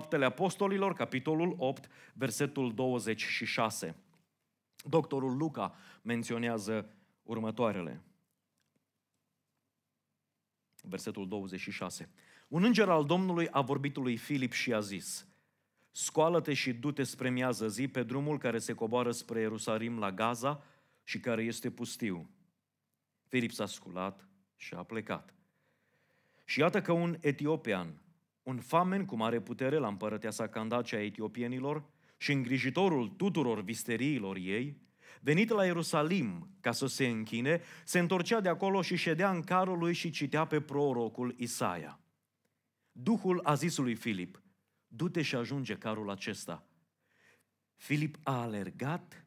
Faptele Apostolilor, capitolul 8, versetul 26. Doctorul Luca menționează următoarele. Versetul 26. Un înger al Domnului a vorbit lui Filip și a zis: scoală-te și du-te spre miază zi pe drumul care se coboară spre Ierusalim la Gaza și care este pustiu. Filip s-a sculat și a plecat. Și iată că un etiopian, un famen cu mare putere la împărătea sa Candace a etiopienilor și îngrijitorul tuturor visteriilor ei, venit la Ierusalim ca să se închine, se întorcea de acolo și ședea în carul lui și citea pe prorocul Isaia. Duhul a zis lui Filip: du-te și ajunge carul acesta. Filip a alergat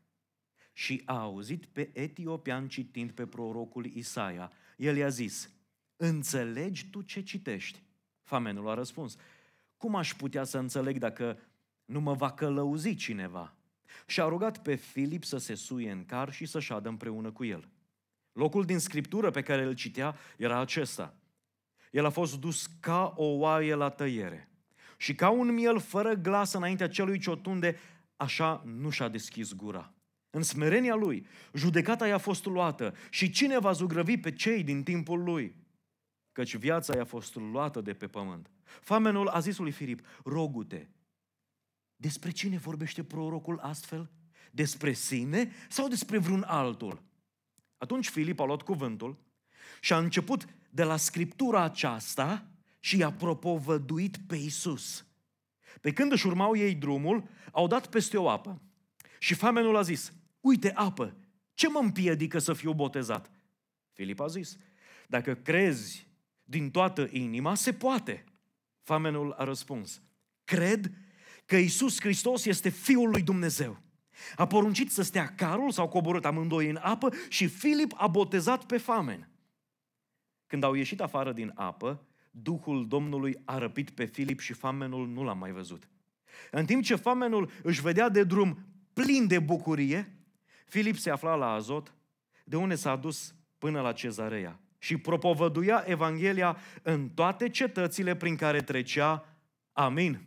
și a auzit pe etiopian citind pe prorocul Isaia. El i-a zis: înțelegi tu ce citești? Famenul a răspuns: cum aș putea să înțeleg dacă nu mă va călăuzi cineva? Și a rugat pe Filip să se suie în car și să șadă împreună cu el. Locul din scriptură pe care îl citea era acesta. El a fost dus ca o oaie la tăiere și ca un miel fără glas înaintea celui ce o tunde, așa nu și-a deschis gura. În smerenia lui, judecata i-a fost luată și cine va zugrăvi pe cei din timpul lui? Căci viața i-a fost luată de pe pământ. Famenul a zis lui Filip: rogu-te, despre cine vorbește prorocul astfel? Despre sine sau despre vreun altul? Atunci Filip a luat cuvântul și a început de la scriptura aceasta și i-a propovăduit pe Iisus. Pe când își urmau ei drumul, au dat peste o apă. Și famenul a zis: uite apă, ce mă împiedică să fiu botezat? Filip a zis: dacă crezi din toată inima, se poate. Famenul a răspuns: cred că Iisus Hristos este Fiul lui Dumnezeu. A poruncit să stea carul, s-au coborât amândoi în apă și Filip a botezat pe famen. Când au ieșit afară din apă, Duhul Domnului a răpit pe Filip și famenul nu l-a mai văzut. În timp ce famenul își vedea de drum plin de bucurie, Filip se afla la Azot, de unde s-a dus până la Cezareea și propovăduia Evanghelia în toate cetățile prin care trecea. Amin.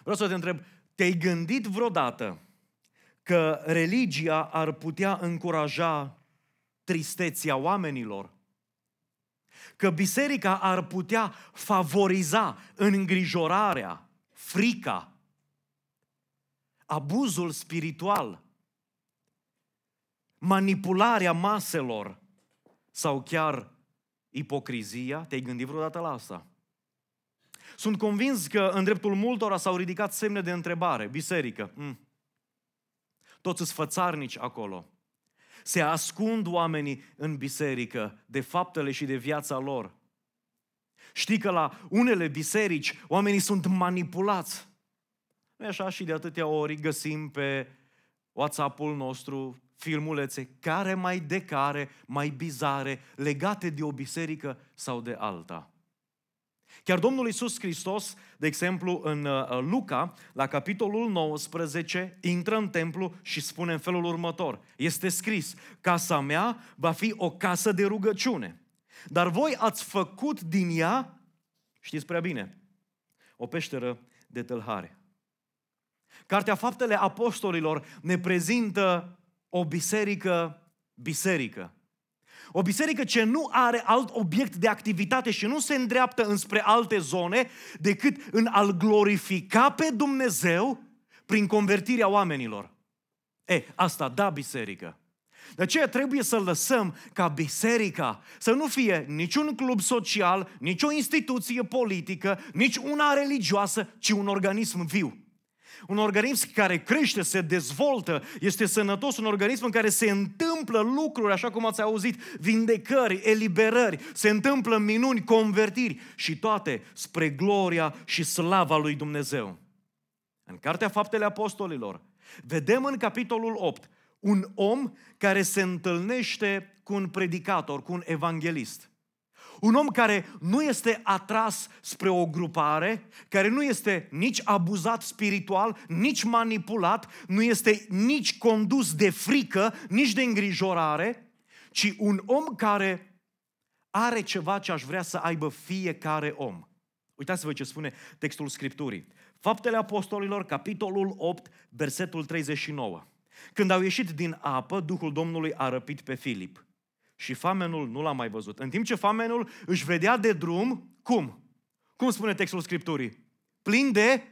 Vreau să te întreb, te-ai gândit vreodată că religia ar putea încuraja tristețea oamenilor? Că biserica ar putea favoriza îngrijorarea, frica, abuzul spiritual, manipularea maselor sau chiar ipocrizia? Te-ai gândit vreodată la asta? Sunt convins că în dreptul multora s-au ridicat semne de întrebare. Biserică. Toți sunt fățarnici acolo. Se ascund oamenii în biserică de faptele și de viața lor. Știi că la unele biserici oamenii sunt manipulați. Nu-i așa? Și de atâtea ori găsim pe WhatsApp-ul nostru filmulețe care, mai bizare, legate de o biserică sau de alta. Chiar Domnul Iisus Hristos, de exemplu, în Luca, la capitolul 19, intră în templu și spune în felul următor: este scris, casa mea va fi o casă de rugăciune, dar voi ați făcut din ea, știți prea bine, o peșteră de tâlhare. Cartea Faptele Apostolilor ne prezintă o biserică. O biserică ce nu are alt obiect de activitate și nu se îndreaptă înspre alte zone decât în a-L glorifica pe Dumnezeu prin convertirea oamenilor. Asta da biserică. De aceea trebuie să lăsăm ca biserica să nu fie niciun club social, nici o instituție politică, nici una religioasă, ci un organism viu. Un organism care crește, se dezvoltă, este sănătos, un organism în care se întâmplă lucruri, așa cum ați auzit, vindecări, eliberări, se întâmplă minuni, convertiri și toate spre gloria și slava lui Dumnezeu. În Cartea Faptele Apostolilor vedem în capitolul 8 un om care se întâlnește cu un predicator, cu un evanghelist. Un om care nu este atras spre o grupare, care nu este nici abuzat spiritual, nici manipulat, nu este nici condus de frică, nici de îngrijorare, ci un om care are ceva ce aș vrea să aibă fiecare om. Uitați-vă ce spune textul Scripturii. Faptele Apostolilor, capitolul 8, versetul 39. Când au ieșit din apă, Duhul Domnului a răpit pe Filip. Și famenul nu l-a mai văzut. În timp ce famenul își vedea de drum, cum? Cum spune textul Scripturii? Plin de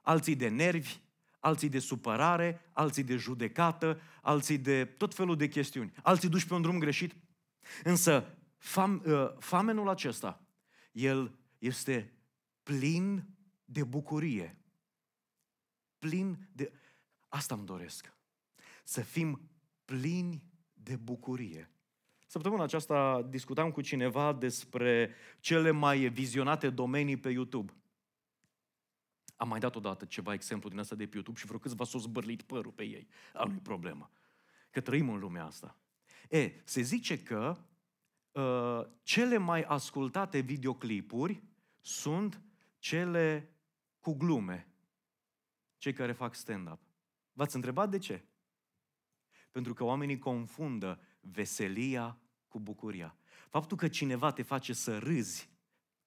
alții de nervi, alții de supărare, alții de judecată, alții de tot felul de chestiuni, alții duși pe un drum greșit. Însă famenul acesta, el este plin de bucurie. Plin de... Asta îmi doresc. Să fim plini de bucurie. Săptămâna aceasta discutam cu cineva despre cele mai vizionate domenii pe YouTube. Am mai dat odată ceva exemplu din asta de pe YouTube și vreo câțiva s-au zbârlit părul pe ei. Nu-i problemă. Că trăim în lumea asta. Se zice că cele mai ascultate videoclipuri sunt cele cu glume. Cei care fac stand-up. V-ați întrebat de ce? Pentru că oamenii confundă veselia cu bucuria. Faptul că cineva te face să râzi,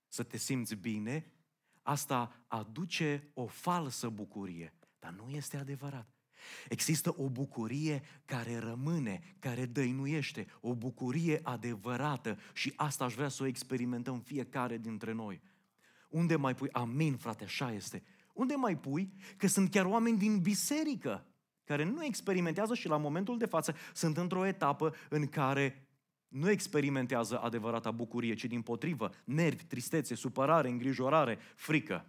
să te simți bine, asta aduce o falsă bucurie, dar nu este adevărat. Există o bucurie care rămâne, care dăinuiește, o bucurie adevărată și asta aș vrea să o experimentăm fiecare dintre noi. Unde mai pui? Amin, frate, așa este. Unde mai pui că sunt chiar oameni din biserică care nu experimentează și la momentul de față sunt într-o etapă în care nu experimentează adevărata bucurie, ci dimpotrivă, nervi, tristețe, supărare, îngrijorare, frică.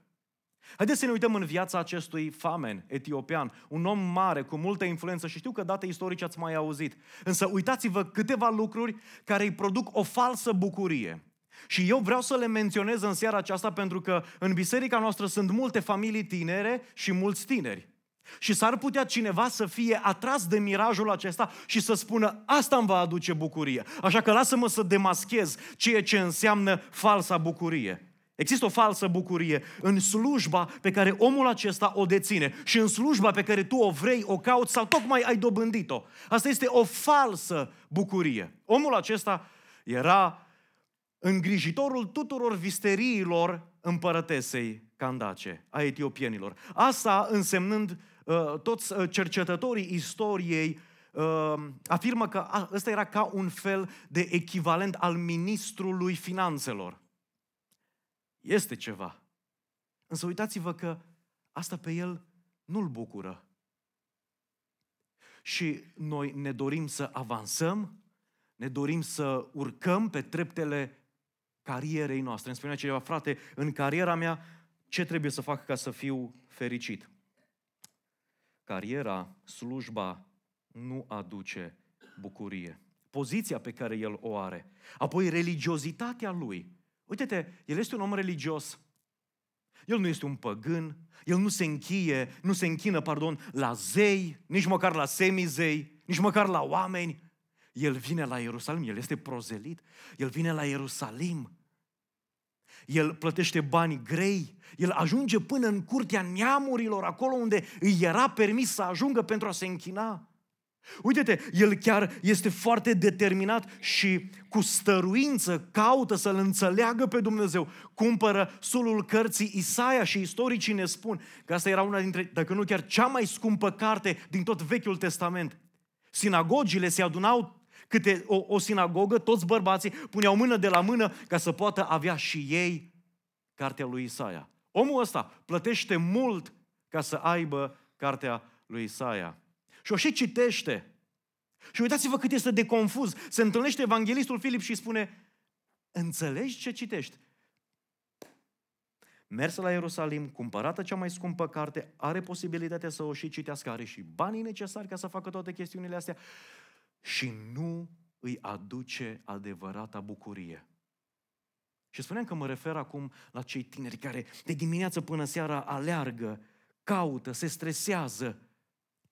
Haideți să ne uităm în viața acestui famen etiopian, un om mare, cu multă influență și știu că date istorice ați mai auzit. Însă uitați-vă câteva lucruri care îi produc o falsă bucurie. Și eu vreau să le menționez în seara aceasta pentru că în biserica noastră sunt multe familii tinere și mulți tineri. Și s-ar putea cineva să fie atras de mirajul acesta și să spună, asta îmi va aduce bucurie. Așa că lasă-mă să demaschez ceea ce înseamnă falsa bucurie. Există o falsă bucurie în slujba pe care omul acesta o deține și în slujba pe care tu o vrei, o cauți sau tocmai ai dobândit-o. Asta este o falsă bucurie. Omul acesta era îngrijitorul tuturor visteriilor împărătesei Candace, a etiopienilor. Asta însemnând toți cercetătorii istoriei afirmă că ăsta era ca un fel de echivalent al ministrului finanțelor. Este ceva. Însă uitați-vă că asta pe el nu-l bucură. Și noi ne dorim să avansăm, ne dorim să urcăm pe treptele carierei noastre. Îmi spunea cineva, frate, în cariera mea, ce trebuie să fac ca să fiu fericit? Cariera, slujba, nu aduce bucurie. Poziția pe care el o are. Apoi religiozitatea lui. Uite-te, el este un om religios. El nu este un păgân. El nu se închină la zei, nici măcar la semizei, nici măcar la oameni. El vine la Ierusalim, el este prozelit. El vine la Ierusalim. El plătește bani grei. El ajunge până în curtea neamurilor, acolo unde îi era permis să ajungă pentru a se închina. Uite-te, el chiar este foarte determinat și cu stăruință caută să-L înțeleagă pe Dumnezeu. Cumpără sulul cărții Isaia și istoricii ne spun că asta era una dintre, dacă nu chiar cea mai scumpă carte din tot Vechiul Testament. Sinagogile se adunau câte o sinagogă, toți bărbații puneau mână de la mână ca să poată avea și ei cartea lui Isaia. Omul ăsta plătește mult ca să aibă cartea lui Isaia. Și o și citește. Și uitați-vă cât este de confuz. Se întâlnește evanghelistul Filip și spune, înțelegi ce citești? Mers la Ierusalim, cumpărată cea mai scumpă carte, are posibilitatea să o și citească, are și banii necesari ca să facă toate chestiunile astea și nu îi aduce adevărata bucurie. Și spuneam că mă refer acum la cei tineri care de dimineață până seara aleargă, caută, se stresează,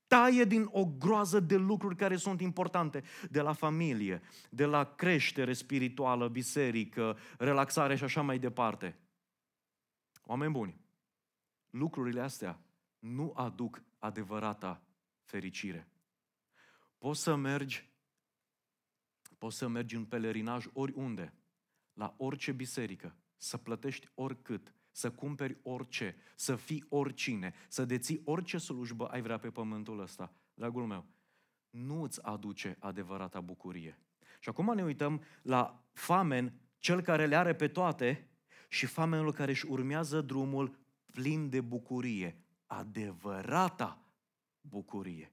taie din o groază de lucruri care sunt importante, de la familie, de la creștere spirituală, biserică, relaxare și așa mai departe. Oameni buni, lucrurile astea nu aduc adevărata fericire. Poți să mergi în pelerinaj oriunde, la orice biserică, să plătești oricât, să cumperi orice, să fii oricine, să deții orice slujbă ai vrea pe pământul ăsta, dragul meu, nu îți aduce adevărata bucurie. Și acum ne uităm la famen, cel care le are pe toate, și famenul care își urmează drumul plin de bucurie, adevărata bucurie.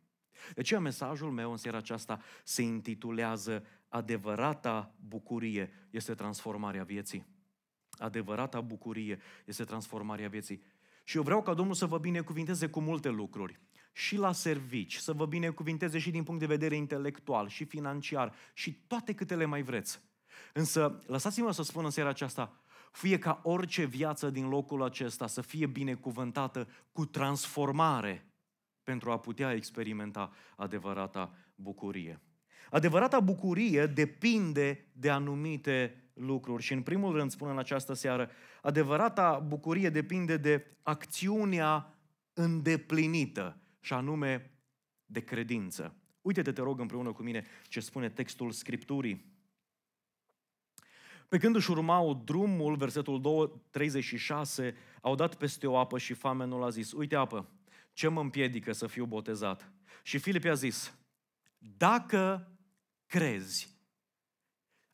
De ce mesajul meu în seara aceasta se intitulează Adevărata bucurie este transformarea vieții. Adevărata bucurie este transformarea vieții. Și eu vreau ca Domnul să vă binecuvinteze cu multe lucruri. Și la servici, să vă binecuvinteze și din punct de vedere intelectual, și financiar, și toate câte le mai vreți. Însă, lăsați-mă să spun în seara aceasta, fie ca orice viață din locul acesta să fie binecuvântată cu transformare pentru a putea experimenta adevărata bucurie. Adevărata bucurie depinde de anumite lucruri și în primul rând spun în această seară, adevărata bucurie depinde de acțiunea îndeplinită și anume de credință. Uite-te, te rog, împreună cu mine ce spune textul Scripturii. Pe când își urmau drumul, versetul 36, au dat peste o apă și famenul a zis, uite apă, ce mă împiedică să fiu botezat? Și Filip i-a zis, dacă crezi.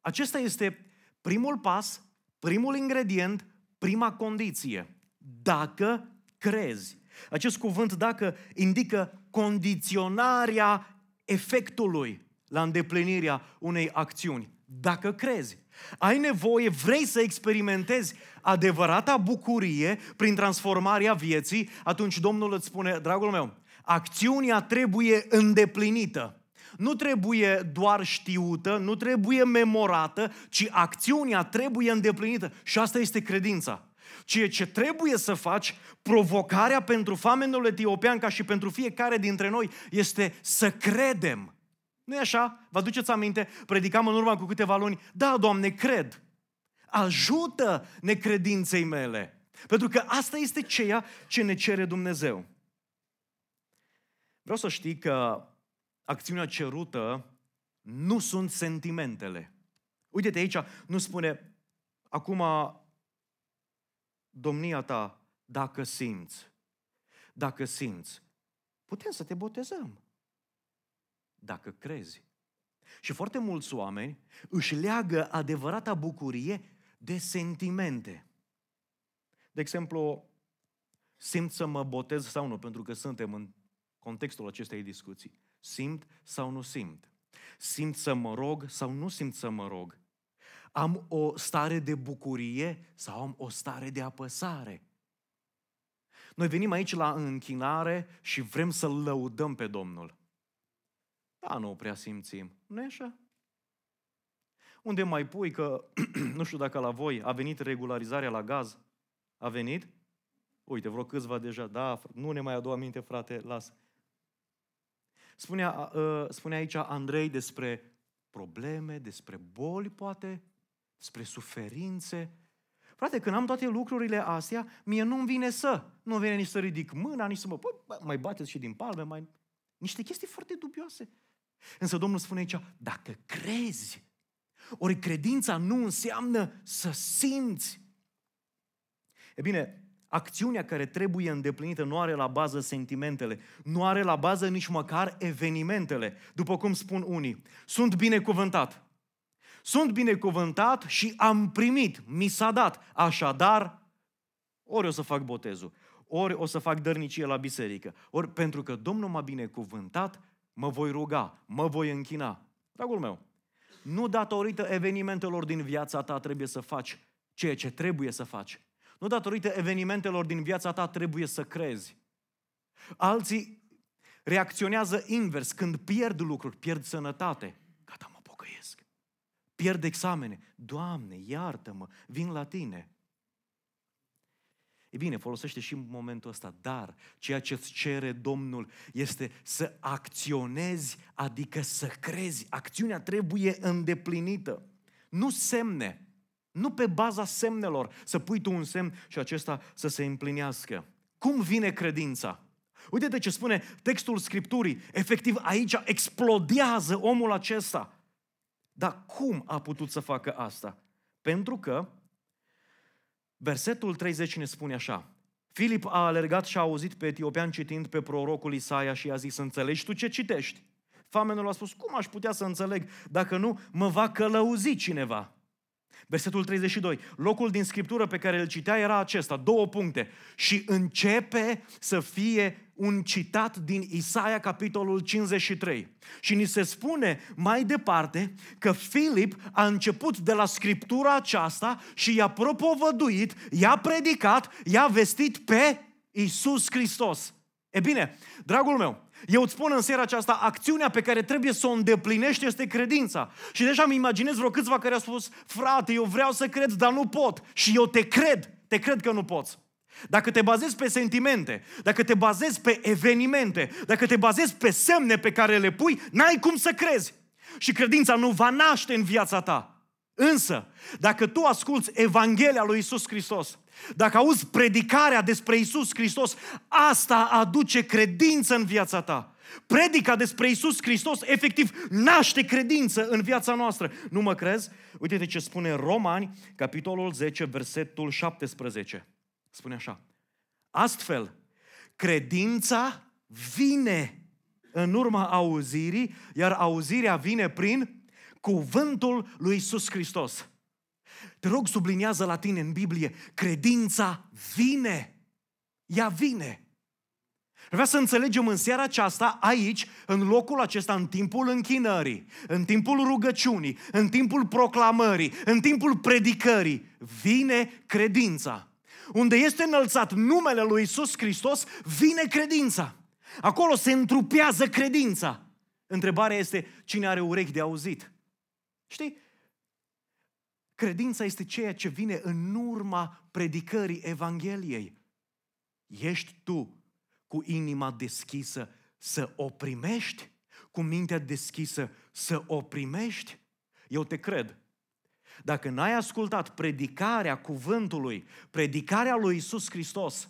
Acesta este primul pas, primul ingredient, prima condiție. Dacă crezi. Acest cuvânt, dacă, indică condiționarea efectului la îndeplinirea unei acțiuni. Dacă crezi. Ai nevoie, vrei să experimentezi adevărata bucurie prin transformarea vieții, atunci Domnul îți spune, dragul meu, acțiunea trebuie îndeplinită. Nu trebuie doar știută, nu trebuie memorată, ci acțiunea trebuie îndeplinită. Și asta este credința. Ceea ce trebuie să faci, provocarea pentru famenul etiopian ca și pentru fiecare dintre noi, este să credem. Nu-i așa? Vă aduceți aminte? Predicam în urmă cu câteva luni. Da, Doamne, cred. Ajută necredinței mele. Pentru că asta este ceea ce ne cere Dumnezeu. Vreau să știi că acțiunea cerută nu sunt sentimentele. Uite-te aici, nu spune, acum, domnia ta, dacă simți, dacă simți, putem să te botezăm. Dacă crezi. Și foarte mulți oameni își leagă adevărata bucurie de sentimente. De exemplu, simt să mă botez sau nu, pentru că suntem în contextul acestei discuții. Simt sau nu simt? Simt să mă rog sau nu simt să mă rog? Am o stare de bucurie sau am o stare de apăsare? Noi venim aici la închinare și vrem să-L lăudăm pe Domnul. Da, nu prea simțim. Nu-i așa? Unde mai pui că, nu știu dacă la voi, a venit regularizarea la gaz? A venit? Uite, vreo câțiva deja, da, nu ne mai adu aminte, frate, lasă. Spune aici Andrei despre probleme, despre boli, poate, despre suferințe. Frate, când am toate lucrurile astea, mie nu-mi vine să. Nu-mi vine nici să ridic mâna, nici să mă... Bă, mai bateți și din palme, mai... Niște chestii foarte dubioase. Însă Domnul spune aici, dacă crezi, ori credința nu înseamnă să simți. E bine, acțiunea care trebuie îndeplinită nu are la bază sentimentele, nu are la bază nici măcar evenimentele. După cum spun unii, sunt binecuvântat. Sunt binecuvântat și am primit, mi s-a dat. Așadar, ori o să fac botezul, ori o să fac dărnicie la biserică, ori pentru că Domnul m-a binecuvântat, mă voi ruga, mă voi închina. Dragul meu, nu datorită evenimentelor din viața ta trebuie să faci ceea ce trebuie să faci. Nu datorită evenimentelor din viața ta trebuie să crezi. Alții reacționează invers. Când pierd lucruri, pierd sănătate. Gata, mă pocăiesc. Pierd examene. Doamne, iartă-mă, vin la tine. E bine, folosește și momentul ăsta, dar ceea ce îți cere Domnul este să acționezi, adică să crezi. Acțiunea trebuie îndeplinită. Nu semne, nu pe baza semnelor să pui tu un semn și acesta să se împlinească. Cum vine credința? Uite-te ce spune textul Scripturii. Efectiv, aici explodează omul acesta. Dar cum a putut să facă asta? Pentru că Versetul 30 ne spune așa. Filip a alergat și a auzit pe etiopian citind pe prorocul Isaia și i-a zis, înțelegi tu ce citești? Famenul a spus, cum aș putea să înțeleg? Dacă nu, mă va călăuzi cineva. Versetul 32. Locul din Scriptură pe care îl citea era acesta, 2 puncte. Și începe să fie un citat din Isaia, capitolul 53. Și ni se spune mai departe că Filip a început de la Scriptura aceasta și i-a propovăduit, i-a predicat, i-a vestit pe Iisus Hristos. E bine, dragul meu, eu îți spun în seara aceasta, acțiunea pe care trebuie să o îndeplinești este credința. Și deja îmi imaginez vreo câțiva care au spus, frate, eu vreau să cred, dar nu pot. Și eu te cred că nu poți. Dacă te bazezi pe sentimente, dacă te bazezi pe evenimente, dacă te bazezi pe semne pe care le pui, n-ai cum să crezi. Și credința nu va naște în viața ta. Însă, dacă tu asculți Evanghelia lui Iisus Hristos, dacă auzi predicarea despre Iisus Hristos, asta aduce credință în viața ta. Predica despre Iisus Hristos, efectiv, naște credință în viața noastră. Nu mă crezi? Uite ce spune Romani, capitolul 10, versetul 17. Spune așa. Astfel, credința vine în urma auzirii, iar auzirea vine prin cuvântul lui Iisus Hristos. Te rog, subliniază la tine în Biblie, credința vine. Ea vine. Vreau să înțelegem în seara aceasta, aici, în locul acesta, în timpul închinării, în timpul rugăciunii, în timpul proclamării, în timpul predicării, vine credința. Unde este înălțat numele lui Iisus Hristos, vine credința. Acolo se întrupează credința. Întrebarea este, cine are urechi de auzit? Știi? Credința este ceea ce vine în urma predicării Evangheliei. Ești tu cu inima deschisă să o primești? Cu mintea deschisă să o primești? Eu te cred. Dacă n-ai ascultat predicarea cuvântului, predicarea lui Iisus Hristos,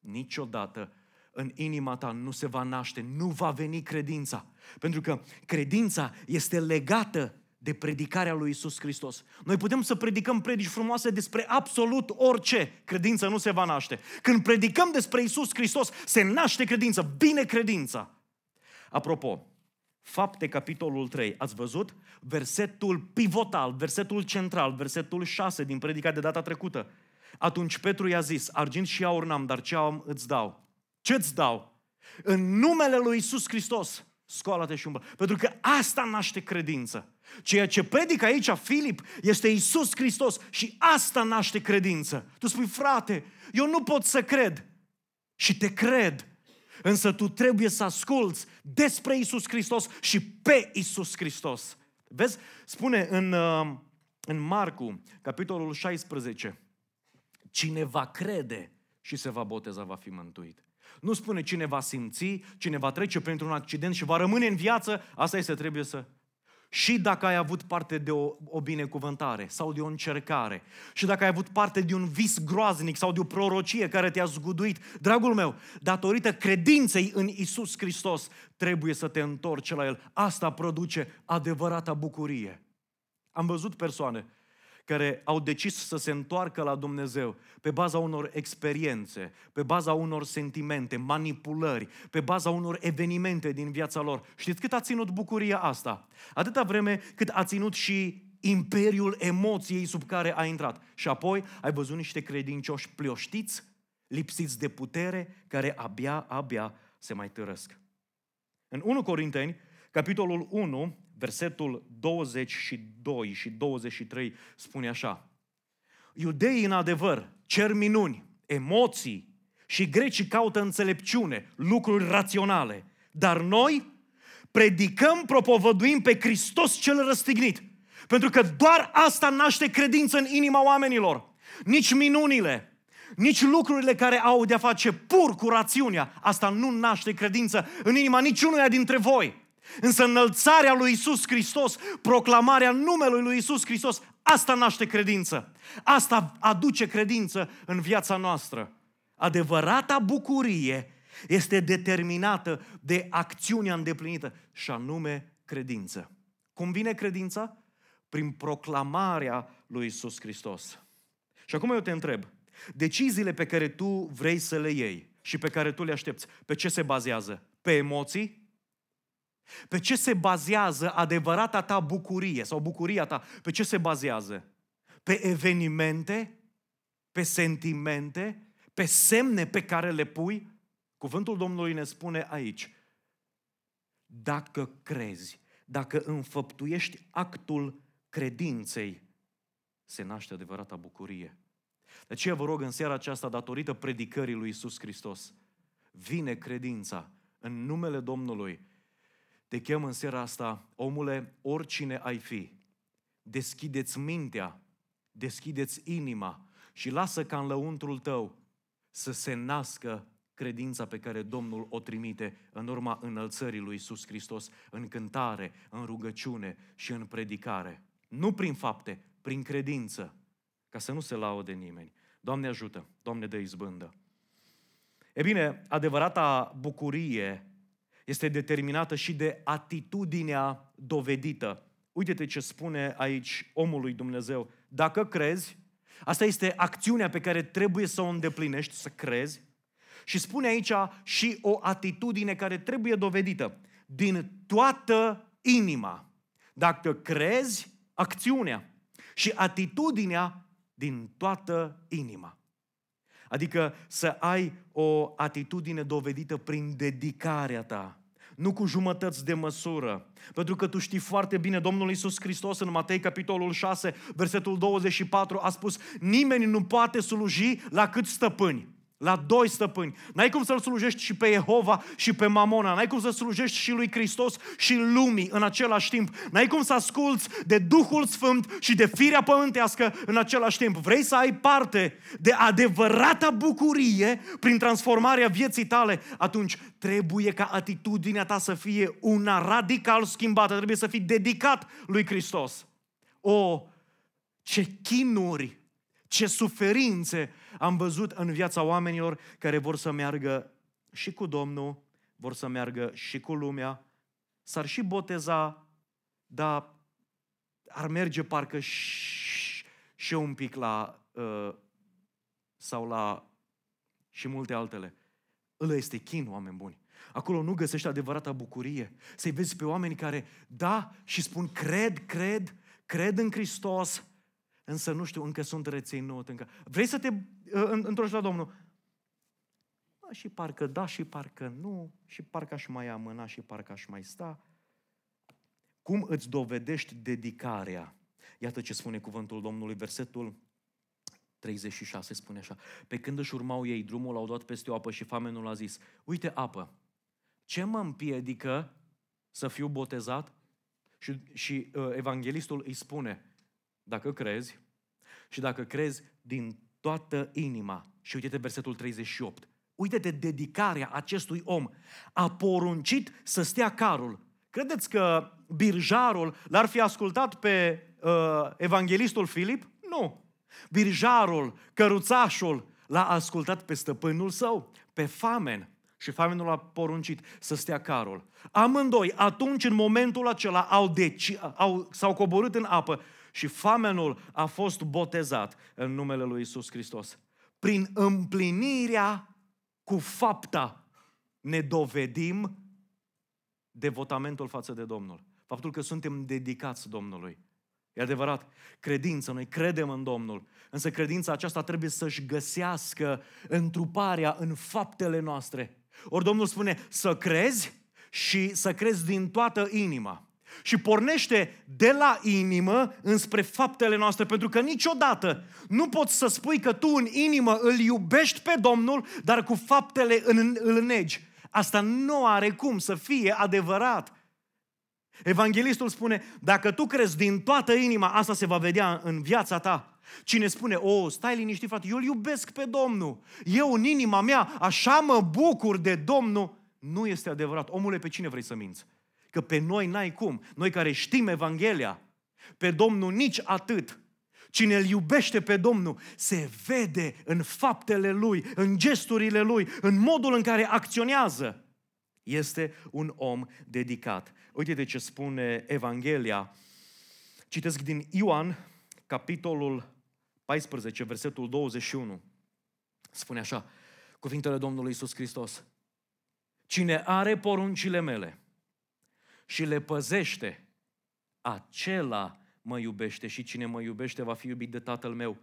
niciodată în inima ta nu se va naște, nu va veni credința. Pentru că credința este legată de predicarea lui Iisus Hristos. Noi putem să predicăm predici frumoase despre absolut orice. Credința nu se va naște. Când predicăm despre Iisus Hristos, se naște credința, vine credința. Apropo, Fapte, capitolul 3, ați văzut? Versetul pivotal, versetul central, versetul 6 din predica de data trecută. Atunci Petru i-a zis, argint și aur n-am, dar ce am îți dau. Ce-ți dau? În numele lui Iisus Hristos, scoală-te și umblă. Pentru că asta naște credință. Ceea ce predică aici Filip este Iisus Hristos și asta naște credință. Tu spui, frate, eu nu pot să cred. Și te cred. Însă tu trebuie să asculți despre Iisus Hristos și pe Iisus Hristos. Vezi? Spune în Marcu, capitolul 16, cine va crede și se va boteza va fi mântuit. Nu spune cine va simți, cine va trece printr-un accident și va rămâne în viață, asta este, trebuie să... Și dacă ai avut parte de o binecuvântare sau de o încercare și dacă ai avut parte de un vis groaznic sau de o prorocie care te-a zguduit, dragul meu, datorită credinței în Iisus Hristos, trebuie să te întorci la El. Asta produce adevărata bucurie. Am văzut persoane care au decis să se întoarcă la Dumnezeu pe baza unor experiențe, pe baza unor sentimente, manipulări, pe baza unor evenimente din viața lor. Știți cât a ținut bucuria asta? Atâta vreme cât a ținut și imperiul emoției sub care a intrat. Și apoi ai văzut niște credincioși plioștiți, lipsiți de putere, care abia se mai târăsc. În 1 Corinteni, capitolul 1, versetul 22 și 23 spune așa. Iudeii în adevăr cer minuni, emoții și grecii caută înțelepciune, lucruri raționale. Dar noi predicăm, propovăduim pe Hristos cel răstignit. Pentru că doar asta naște credință în inima oamenilor. Nici minunile, nici lucrurile care au de-a face pur cu rațiunea, asta nu naște credință în inima niciunuia dintre voi. Însă înălțarea lui Iisus Hristos, proclamarea numelui lui Iisus Hristos, asta naște credință. Asta aduce credință în viața noastră. Adevărata bucurie este determinată de acțiunea îndeplinită și anume credință. Cum vine credința? Prin proclamarea lui Iisus Hristos. Și acum eu te întreb, Deciziile pe care tu vrei să le iei și pe care tu le aștepți, pe ce se bazează? Pe emoții? Pe ce se bazează adevărata ta bucurie sau bucuria ta? Pe ce se bazează? Pe evenimente? Pe sentimente? Pe semne pe care le pui? Cuvântul Domnului ne spune aici, dacă crezi, dacă înfăptuiești actul credinței, se naște adevărata bucurie. De aceea vă rog în seara aceasta, datorită predicării lui Iisus Hristos, vine credința în numele Domnului. Te chem în seara asta, omule, oricine ai fi, deschide-ți mintea, deschide-ți inima și lasă ca în lăuntrul tău să se nască credința pe care Domnul o trimite în urma înălțării lui Iisus Hristos, în cântare, în rugăciune și în predicare. Nu prin fapte, prin credință, ca să nu se laude nimeni. Doamne ajută, Doamne dă izbândă. E bine, adevărata bucurie este determinată și de atitudinea dovedită. Uite-te ce spune aici omul lui Dumnezeu. Dacă crezi, asta este acțiunea pe care trebuie să o îndeplinești, să crezi. Și spune aici și o atitudine care trebuie dovedită. Din toată inima. Dacă crezi, acțiunea. Și atitudinea din toată inima. Adică să ai o atitudine dovedită prin dedicarea ta. Nu cu jumătăți de măsură. Pentru că tu știi foarte bine, Domnul Iisus Hristos în Matei, capitolul 6, versetul 24, a spus: nimeni nu poate sluji la câți stăpâni. La doi stăpâni. N-ai cum să-L slujești și pe Jehova și pe Mamona. N-ai cum să slujești și lui Hristos și lumii în același timp. N-ai cum să asculți de Duhul Sfânt și de firea pământească în același timp. Vrei să ai parte de adevărata bucurie prin transformarea vieții tale? Atunci trebuie ca atitudinea ta să fie una radical schimbată. Trebuie să fii dedicat lui Hristos. O, ce chinuri! Ce suferințe am văzut în viața oamenilor care vor să meargă și cu Domnul, vor să meargă și cu lumea, s-ar și boteza, dar ar merge parcă și un pic la, sau la și multe altele. Ăla este chin, oameni buni. Acolo nu găsești adevărata bucurie. Să-i vezi pe oameni care, da, și spun cred în Hristos, însă nu știu, încă sunt reținut, încă... Vrei să te întorci la Domnul? Da, și parcă da, și parcă nu, și parcă aș mai amâna, și parcă aș mai sta. Cum îți dovedești dedicarea? Iată ce spune cuvântul Domnului, versetul 36 spune așa. Pe când își urmau ei drumul, au dat peste o apă și famenul a zis: uite apă, ce mă împiedică să fiu botezat? Și evanghelistul îi spune: dacă crezi, și dacă crezi din toată inima. Și uite-te versetul 38. Uite-te dedicarea acestui om. A poruncit să stea carul. Credeți că birjarul l-ar fi ascultat pe evanghelistul Filip? Nu. Birjarul, căruțașul, l-a ascultat pe stăpânul său, pe famen. Și famenul a poruncit să stea carul. Amândoi, atunci, în momentul acela, s-au coborât în apă. Și famenul a fost botezat în numele lui Iisus Hristos. Prin împlinirea cu fapta ne dovedim devotamentul față de Domnul. Faptul că suntem dedicați Domnului. E adevărat, credința, noi credem în Domnul, însă credința aceasta trebuie să-și găsească întruparea în faptele noastre. Ori Domnul spune să crezi și să crezi din toată inima. Și pornește de la inimă înspre faptele noastre, pentru că niciodată nu poți să spui că tu în inimă îl iubești pe Domnul, dar cu faptele îl negi. Asta nu are cum să fie adevărat. Evanghelistul spune, dacă tu crezi din toată inima, asta se va vedea în viața ta. Cine spune, stai liniștit frate, eu îl iubesc pe Domnul, eu în inima mea așa mă bucur de Domnul, nu este adevărat. Omule, pe cine vrei să minți? Că pe noi n-ai cum. Noi care știm Evanghelia, pe Domnul nici atât. Cine îl iubește pe Domnul se vede în faptele lui, în gesturile lui, în modul în care acționează. Este un om dedicat. Uite-te ce spune Evanghelia. Citesc din Ioan, capitolul 14, versetul 21. Spune așa, cuvintele Domnului Iisus Hristos. Cine are poruncile mele și le păzește, acela mă iubește și cine mă iubește va fi iubit de Tatăl meu.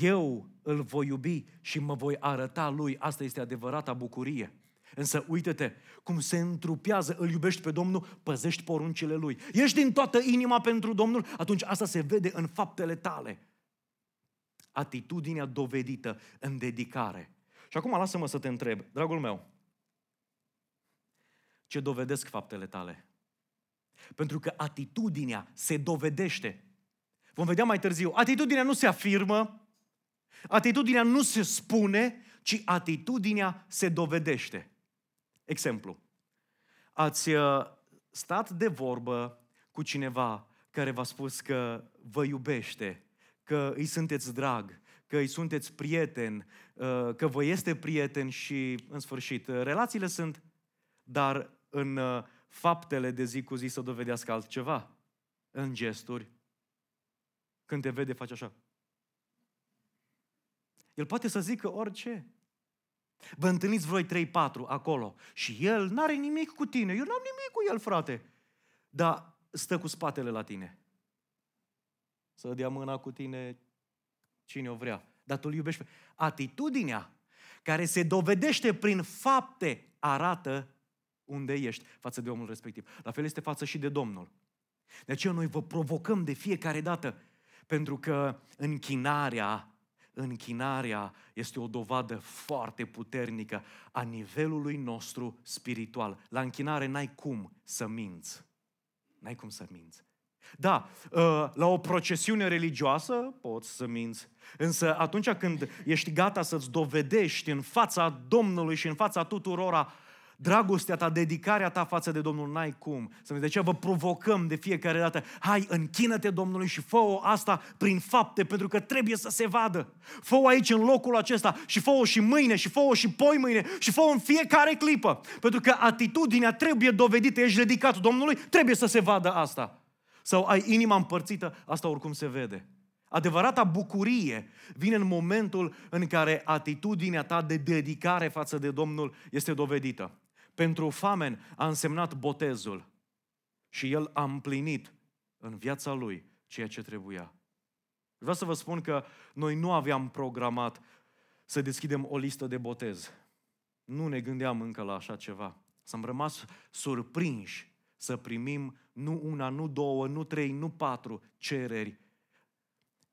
Eu îl voi iubi și mă voi arăta lui. Asta este adevărata bucurie. Însă uite-te cum se întrupează, îl iubești pe Domnul, păzești poruncile lui. Ești din toată inima pentru Domnul, atunci asta se vede în faptele tale. Atitudinea dovedită în dedicare. Și acum lasă-mă să te întreb, dragul meu, ce dovedesc faptele tale? Pentru că atitudinea se dovedește. Vom vedea mai târziu. Atitudinea nu se afirmă, atitudinea nu se spune, ci atitudinea se dovedește. Exemplu. Ați stat de vorbă cu cineva care v-a spus că vă iubește, că îi sunteți drag, că îi sunteți prieten, că vă este prieten și, în sfârșit, relațiile sunt, dar în faptele de zi cu zi să dovedească altceva. În gesturi, când te vede, faci așa. El poate să zică orice. Vă întâlniți voi 3-4 acolo și el n-are nimic cu tine. Eu n-am nimic cu el, frate. Dar stă cu spatele la tine. Să dea mâna cu tine cine o vrea. Dar tu îl iubești. Atitudinea care se dovedește prin fapte arată unde ești față de omul respectiv. La fel este față și de Domnul. De aceea noi vă provocăm de fiecare dată. Pentru că închinarea este o dovadă foarte puternică a nivelului nostru spiritual. La închinare n-ai cum să minți. N-ai cum să minți. Da, la o procesiune religioasă poți să minți, însă atunci când ești gata să-ți dovedești în fața Domnului și în fața tuturora dragostea ta, dedicarea ta față de Domnul, n-ai cum. De aceea vă provocăm de fiecare dată. Hai, închină-te Domnului și fă-o asta prin fapte, pentru că trebuie să se vadă. Fă-o aici, în locul acesta, și fă-o și mâine, și fă-o și poimâine, și fă-o în fiecare clipă. Pentru că atitudinea trebuie dovedită, ești dedicat Domnului, trebuie să se vadă asta. Sau ai inima împărțită, asta oricum se vede. Adevărata bucurie vine în momentul în care atitudinea ta de dedicare față de Domnul este dovedită. Pentru famen a însemnat botezul și el a împlinit în viața lui ceea ce trebuia. Vreau să vă spun că noi nu aveam programat să deschidem o listă de botez. Nu ne gândeam încă la așa ceva. S-am rămas surprinși să primim nu una, nu două, nu trei, nu patru cereri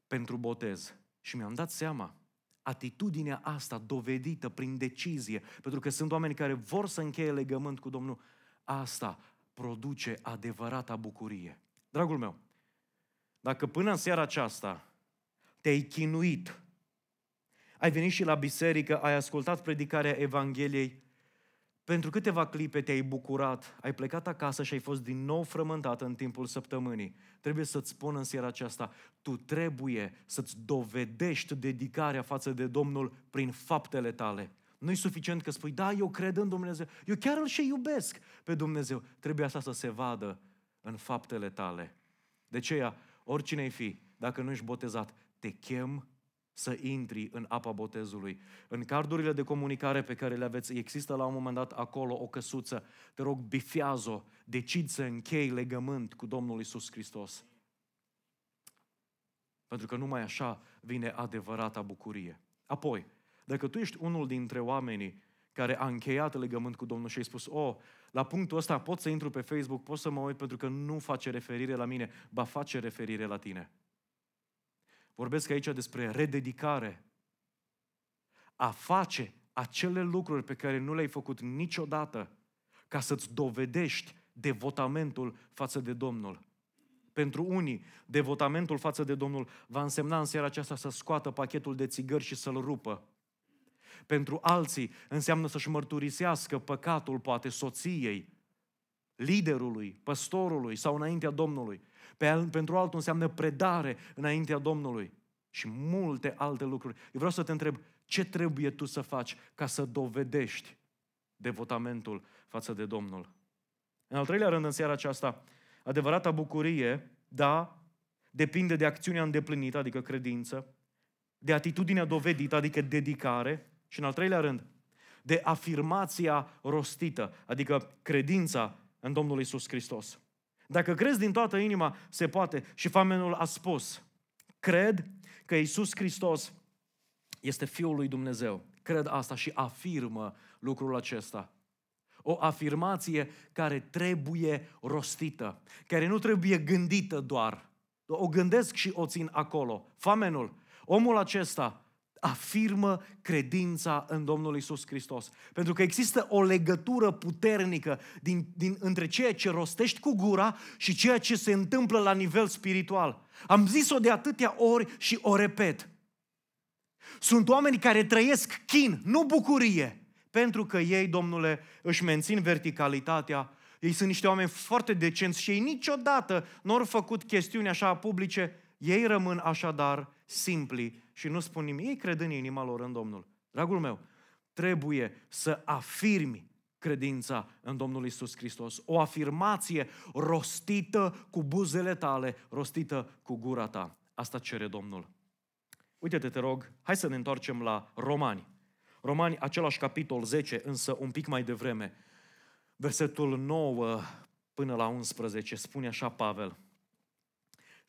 pentru botez. Și mi-am dat seama, atitudinea asta dovedită prin decizie, pentru că sunt oameni care vor să încheie legământ cu Domnul, asta produce adevărata bucurie. Dragul meu, dacă până în seara aceasta te-ai chinuit, ai venit și la biserică, ai ascultat predicarea Evangheliei, pentru câteva clipe te-ai bucurat, ai plecat acasă și ai fost din nou frământat în timpul săptămânii. Trebuie să-ți spun în seara aceasta, tu trebuie să-ți dovedești dedicarea față de Domnul prin faptele tale. Nu-i suficient că spui, da, eu cred în Dumnezeu, eu chiar îl și iubesc pe Dumnezeu. Trebuie asta să se vadă în faptele tale. De aceea, oricine ai fi, dacă nu ești botezat, te chem să intri în apa botezului. În cardurile de comunicare pe care le aveți, există la un moment dat acolo o căsuță. Te rog, bifează-o, decizi să închei legământ cu Domnul Iisus Hristos. Pentru că numai așa vine adevărata bucurie. Apoi, dacă tu ești unul dintre oamenii care a încheiat legământ cu Domnul și ai spus, la punctul ăsta pot să intru pe Facebook, pot să mă uit pentru că nu face referire la mine, ba face referire la tine. Vorbesc aici despre rededicare. A face acele lucruri pe care nu le-ai făcut niciodată ca să-ți dovedești devotamentul față de Domnul. Pentru unii, devotamentul față de Domnul va însemna în seara aceasta să scoată pachetul de țigări și să-l rupă. Pentru alții înseamnă să-și mărturisească păcatul, poate, soției, liderului, păstorului sau înaintea Domnului. Pentru altul înseamnă predare înaintea Domnului și multe alte lucruri. Eu vreau să te întreb, ce trebuie tu să faci ca să dovedești devotamentul față de Domnul? În al treilea rând, în seara aceasta, adevărata bucurie, da, depinde de acțiunea îndeplinită, adică credință, de atitudinea dovedită, adică dedicare, Și în al treilea rând, de afirmația rostită, adică credința în Domnul Iisus Hristos. Dacă crezi din toată inima, se poate. Și famenul a spus, cred că Iisus Hristos este Fiul lui Dumnezeu. Cred asta și afirmă lucrul acesta. O afirmație care trebuie rostită, care nu trebuie gândită doar. O gândesc și o țin acolo. Famenul, omul acesta afirmă credința în Domnul Iisus Hristos. Pentru că există o legătură puternică între ceea ce rostești cu gura și ceea ce se întâmplă la nivel spiritual. Am zis-o de atâtea ori și o repet. Sunt oameni care trăiesc chin, nu bucurie, pentru că ei, domnule, își mențin verticalitatea. Ei sunt niște oameni foarte decenți și ei niciodată nu au făcut chestiuni așa publice. Ei rămân așadar simpli și nu spun nimic. Ei cred în inima lor în Domnul. Dragul meu, trebuie să afirmi credința în Domnul Iisus Hristos. O afirmație rostită cu buzele tale, rostită cu gura ta. Asta cere Domnul. Uite-te, te rog, hai să ne întoarcem la Romani. Romani, același capitol 10, însă un pic mai devreme. Versetul 9 până la 11 spune așa Pavel.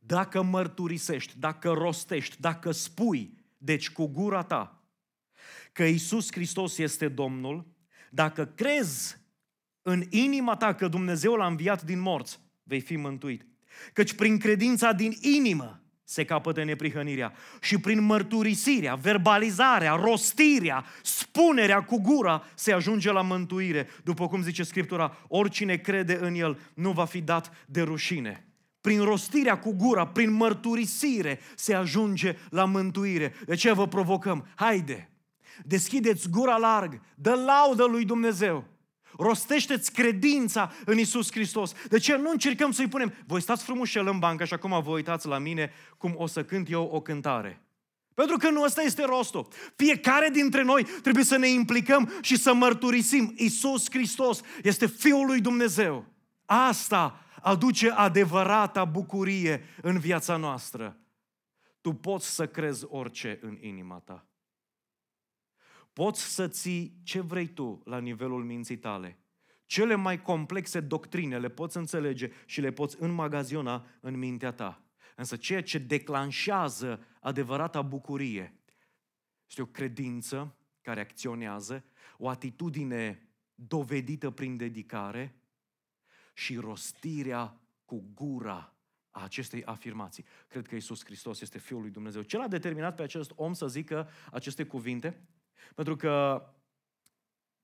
Dacă mărturisești, dacă rostești, dacă spui, deci cu gura ta, că Iisus Hristos este Domnul, dacă crezi în inima ta că Dumnezeu l-a înviat din morți, vei fi mântuit. Căci prin credința din inimă se capătă neprihănirea și prin mărturisirea, verbalizarea, rostirea, spunerea cu gura se ajunge la mântuire. După cum zice Scriptura, oricine crede în El nu va fi dat de rușine. Prin rostirea cu gura, prin mărturisire, se ajunge la mântuire. De ce vă provocăm? Haide, deschideți gura larg, dă laudă lui Dumnezeu. Rostește-ți credința în Iisus Hristos. De ce nu încercăm să-i punem? Voi stați frumușel în bancă și acum vă uitați la mine cum o să cânt eu o cântare. Pentru că nu ăsta este rostul. Fiecare dintre noi trebuie să ne implicăm și să mărturisim. Iisus Hristos este Fiul lui Dumnezeu. Asta aduce adevărata bucurie în viața noastră. Tu poți să crezi orice în inima ta. Poți să ții ce vrei tu la nivelul minții tale. Cele mai complexe doctrine le poți înțelege și le poți înmagaziona în mintea ta. Însă ceea ce declanșează adevărata bucurie este o credință care acționează, o atitudine dovedită prin dedicare și rostirea cu gura a acestei afirmații. Cred că Iisus Hristos este Fiul lui Dumnezeu. Ce l-a determinat pe acest om să zică aceste cuvinte? Pentru că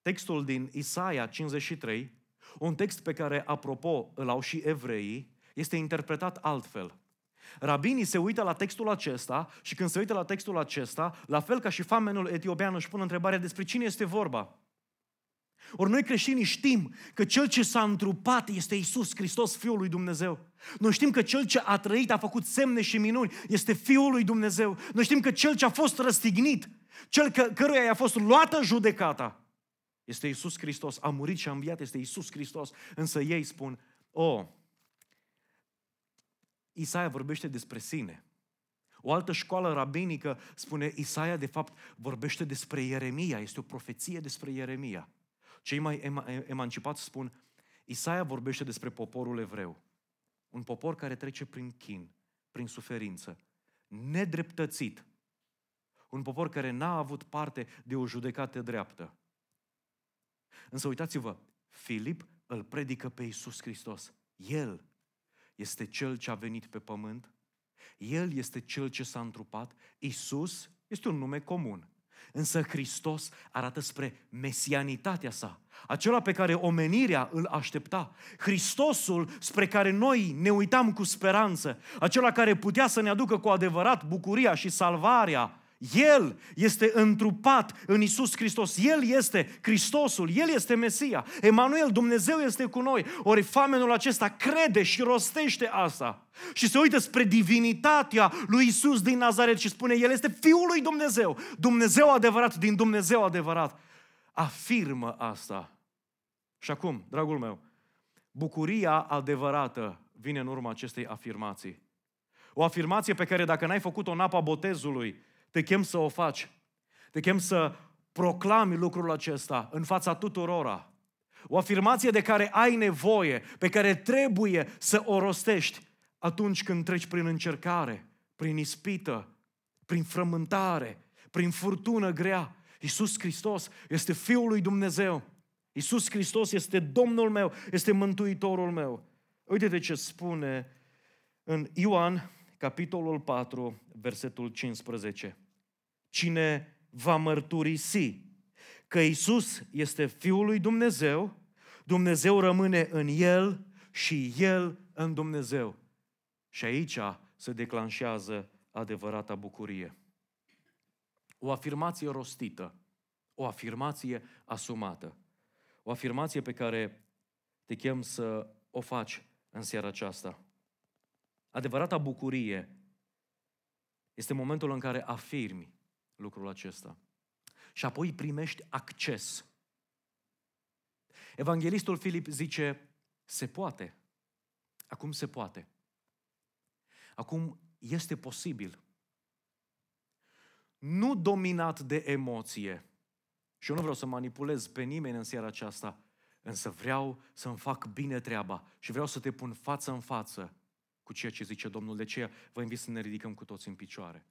textul din Isaia 53, un text pe care, apropo, îl au și evreii, este interpretat altfel. Rabinii se uită la textul acesta și când se uită la textul acesta, la fel ca și famenul etiopian, își pun întrebarea despre cine este vorba. Ori noi creștinii știm că Cel ce s-a întrupat este Iisus Hristos, Fiul lui Dumnezeu. Noi știm că Cel ce a trăit, a făcut semne și minuni, este Fiul lui Dumnezeu. Noi știm că Cel ce a fost răstignit, Cel căruia i-a fost luată judecata, este Iisus Hristos. A murit și a înviat, este Iisus Hristos. Însă ei spun, Isaia vorbește despre sine. O altă școală rabinică spune, Isaia de fapt vorbește despre Ieremia, este o profeție despre Ieremia. Cei mai emancipați spun, Isaia vorbește despre poporul evreu. Un popor care trece prin chin, prin suferință, nedreptățit. Un popor care n-a avut parte de o judecată dreaptă. Însă uitați-vă, Filip îl predică pe Iisus Hristos. El este Cel ce a venit pe pământ. El este Cel ce s-a întrupat. Iisus este un nume comun. Însă Hristos arată spre mesianitatea sa, acela pe care omenirea îl aștepta, Hristosul spre care noi ne uitam cu speranță, acela care putea să ne aducă cu adevărat bucuria și salvarea. El este întrupat în Iisus Hristos, El este Hristosul, El este Mesia, Emanuel, Dumnezeu este cu noi. Ori famenul acesta crede și rostește asta și se uită spre divinitatea lui Iisus din Nazaret și spune, El este Fiul lui Dumnezeu, Dumnezeu adevărat din Dumnezeu adevărat. Afirmă asta. Și acum, dragul meu, bucuria adevărată vine în urma acestei afirmații. O afirmație pe care dacă n-ai făcut-o în apa botezului, te chem să o faci, te chem să proclami lucrul acesta în fața tuturora. O afirmație de care ai nevoie, pe care trebuie să o rostești atunci când treci prin încercare, prin ispită, prin frământare, prin furtună grea. Iisus Hristos este Fiul lui Dumnezeu. Iisus Hristos este Domnul meu, este Mântuitorul meu. Uite-te ce spune în Ioan, capitolul 4, versetul 15. Cine va mărturisi că Iisus este Fiul lui Dumnezeu, Dumnezeu rămâne în El și El în Dumnezeu. Și aici se declanșează adevărata bucurie. O afirmație rostită, o afirmație asumată, o afirmație pe care te chem să o faci în seara aceasta. Adevărata bucurie este momentul în care afirmi lucrul acesta și apoi primești acces. Evanghelistul Filip zice, se poate, acum se poate, acum este posibil. Nu dominat de emoție. Și eu nu vreau să manipulez pe nimeni în seara aceasta, însă vreau să-mi fac bine treaba și vreau să te pun față în față cu ceea ce zice Domnul. De aceea vă invit să ne ridicăm cu toți în picioare.